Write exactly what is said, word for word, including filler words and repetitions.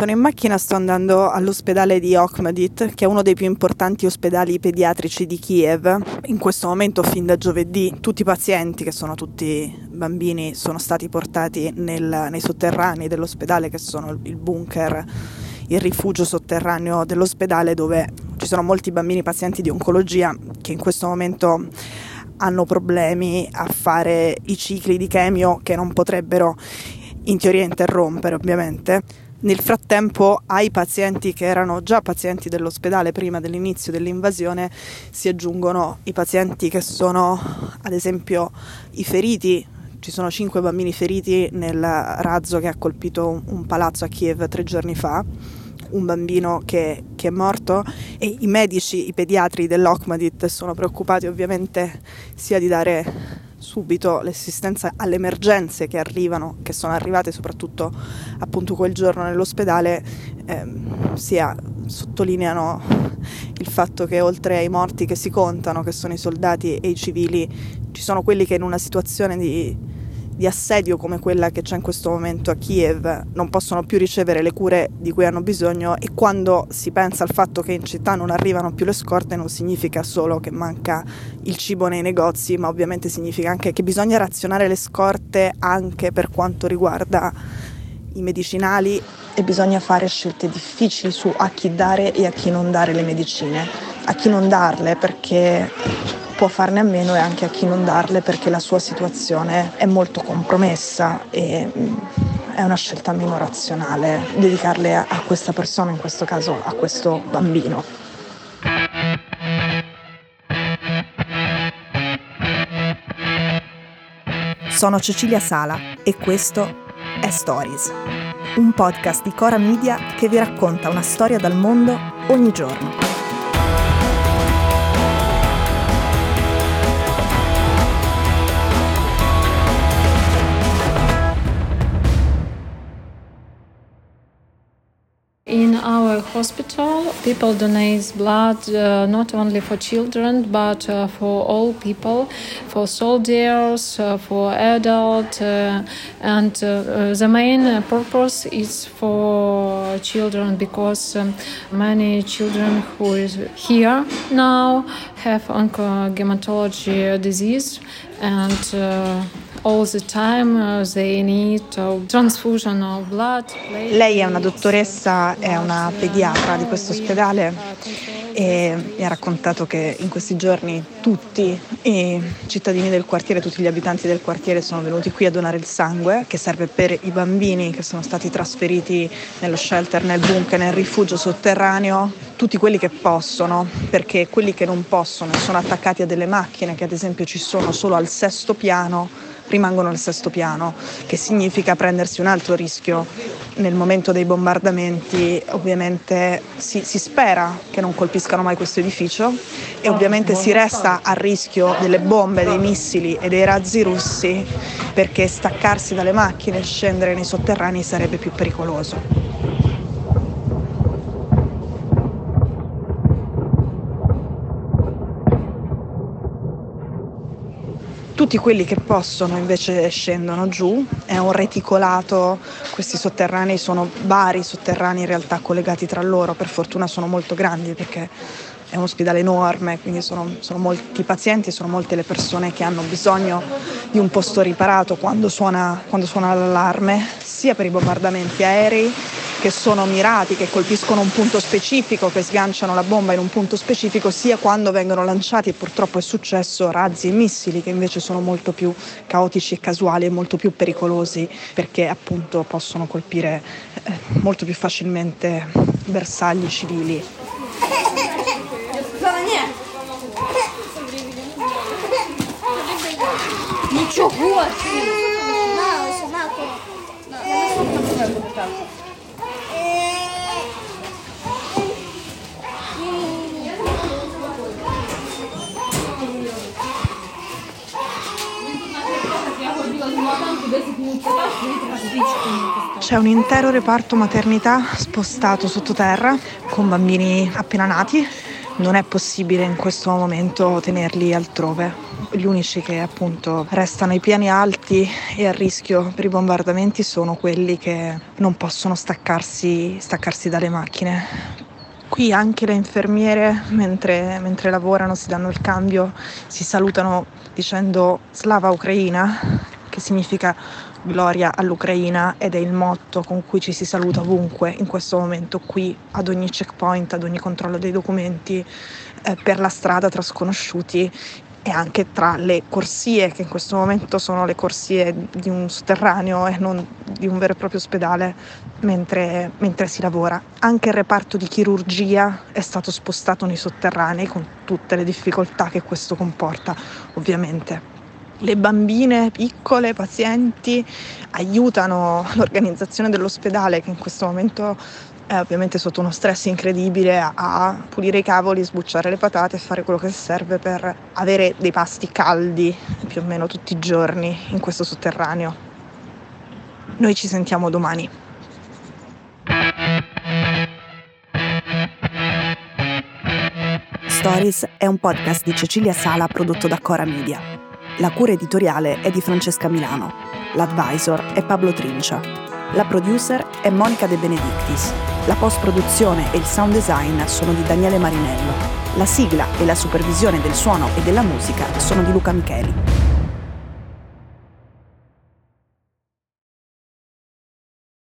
sono in macchina, sto andando all'ospedale di Okhmadyt, che è uno dei più importanti ospedali pediatrici di Kiev. In questo momento, fin da giovedì, tutti i pazienti, che sono tutti bambini, sono stati portati nel, nei sotterranei dell'ospedale, che sono il bunker, il rifugio sotterraneo dell'ospedale, dove ci sono molti bambini pazienti di oncologia che in questo momento hanno problemi a fare i cicli di chemio che non potrebbero in teoria interrompere, ovviamente. Nel frattempo ai pazienti che erano già pazienti dell'ospedale prima dell'inizio dell'invasione si aggiungono i pazienti che sono, ad esempio, i feriti. Ci sono cinque bambini feriti nel razzo che ha colpito un palazzo a Kiev tre giorni fa, un bambino che, che è morto, e i medici, i pediatri dell'Okhmadyt sono preoccupati ovviamente sia di dare subito l'assistenza alle emergenze che arrivano, che sono arrivate soprattutto appunto quel giorno nell'ospedale, ehm, sia sottolineano il fatto che oltre ai morti che si contano, che sono i soldati e i civili, ci sono quelli che in una situazione di, di assedio come quella che c'è in questo momento a Kiev non possono più ricevere le cure di cui hanno bisogno, e quando si pensa al fatto che in città non arrivano più le scorte non significa solo che manca il cibo nei negozi, ma ovviamente significa anche che bisogna razionare le scorte anche per quanto riguarda i medicinali, e bisogna fare scelte difficili su a chi dare e a chi non dare le medicine, a chi non darle perché può farne a meno e anche a chi non darle perché la sua situazione è molto compromessa e è una scelta meno razionale dedicarle a questa persona, in questo caso a questo bambino. Sono Cecilia Sala e questo è Stories, un podcast di Cora Media che vi racconta una storia dal mondo ogni giorno. In our hospital, people donate blood uh, not only for children, but uh, for all people, for soldiers, uh, for adults, uh, and uh, the main purpose is for children, because um, many children who is here now have oncohematology disease, and uh, all the time uh, they need uh, transfusion of blood. Lei è una dottoressa, è una pediatra di questo ospedale e mi ha raccontato che in questi giorni tutti i cittadini del quartiere, tutti gli abitanti del quartiere sono venuti qui a donare il sangue che serve per i bambini che sono stati trasferiti nello shelter, nel bunker, nel rifugio sotterraneo, tutti quelli che possono, perché quelli che non possono sono attaccati a delle macchine che ad esempio ci sono solo al sesto piano, rimangono al sesto piano, che significa prendersi un alto rischio. Nel momento dei bombardamenti ovviamente si, si spera che non colpiscano mai questo edificio e ovviamente si resta a rischio delle bombe, dei missili e dei razzi russi, perché staccarsi dalle macchine e scendere nei sotterranei sarebbe più pericoloso. Tutti quelli che possono invece scendono giù, è un reticolato, questi sotterranei sono vari sotterranei in realtà collegati tra loro, per fortuna sono molto grandi perché è un ospedale enorme, quindi sono, sono molti pazienti, sono molte le persone che hanno bisogno di un posto riparato quando suona, quando suona l'allarme, sia per i bombardamenti aerei che sono mirati, che colpiscono un punto specifico, che sganciano la bomba in un punto specifico, sia quando vengono lanciati, e purtroppo è successo, razzi e missili che invece sono molto più caotici e casuali e molto più pericolosi, perché appunto possono colpire eh, molto più facilmente bersagli civili. C'è un intero reparto maternità spostato sottoterra con bambini appena nati, non è possibile in questo momento tenerli altrove. Gli unici che appunto restano ai piani alti e a rischio per i bombardamenti sono quelli che non possono staccarsi, staccarsi dalle macchine. Qui anche le infermiere mentre, mentre lavorano si danno il cambio, si salutano dicendo Slava Ukraina, che significa gloria all'Ucraina, ed è il motto con cui ci si saluta ovunque in questo momento, qui ad ogni checkpoint, ad ogni controllo dei documenti, eh, per la strada tra sconosciuti e anche tra le corsie, che in questo momento sono le corsie di un sotterraneo e non di un vero e proprio ospedale, mentre, mentre si lavora. Anche il reparto di chirurgia è stato spostato nei sotterranei, con tutte le difficoltà che questo comporta, ovviamente. Le bambine piccole, pazienti, aiutano l'organizzazione dell'ospedale, che in questo momento è ovviamente sotto uno stress incredibile, a pulire i cavoli, sbucciare le patate e fare quello che serve per avere dei pasti caldi più o meno tutti i giorni in questo sotterraneo. Noi ci sentiamo domani. Stories è un podcast di Cecilia Sala prodotto da Cora Media. La cura editoriale è di Francesca Milano. L'advisor è Pablo Trincia. La producer è Monica De Benedictis. La post-produzione e il sound design sono di Daniele Marinello. La sigla e la supervisione del suono e della musica sono di Luca Micheli.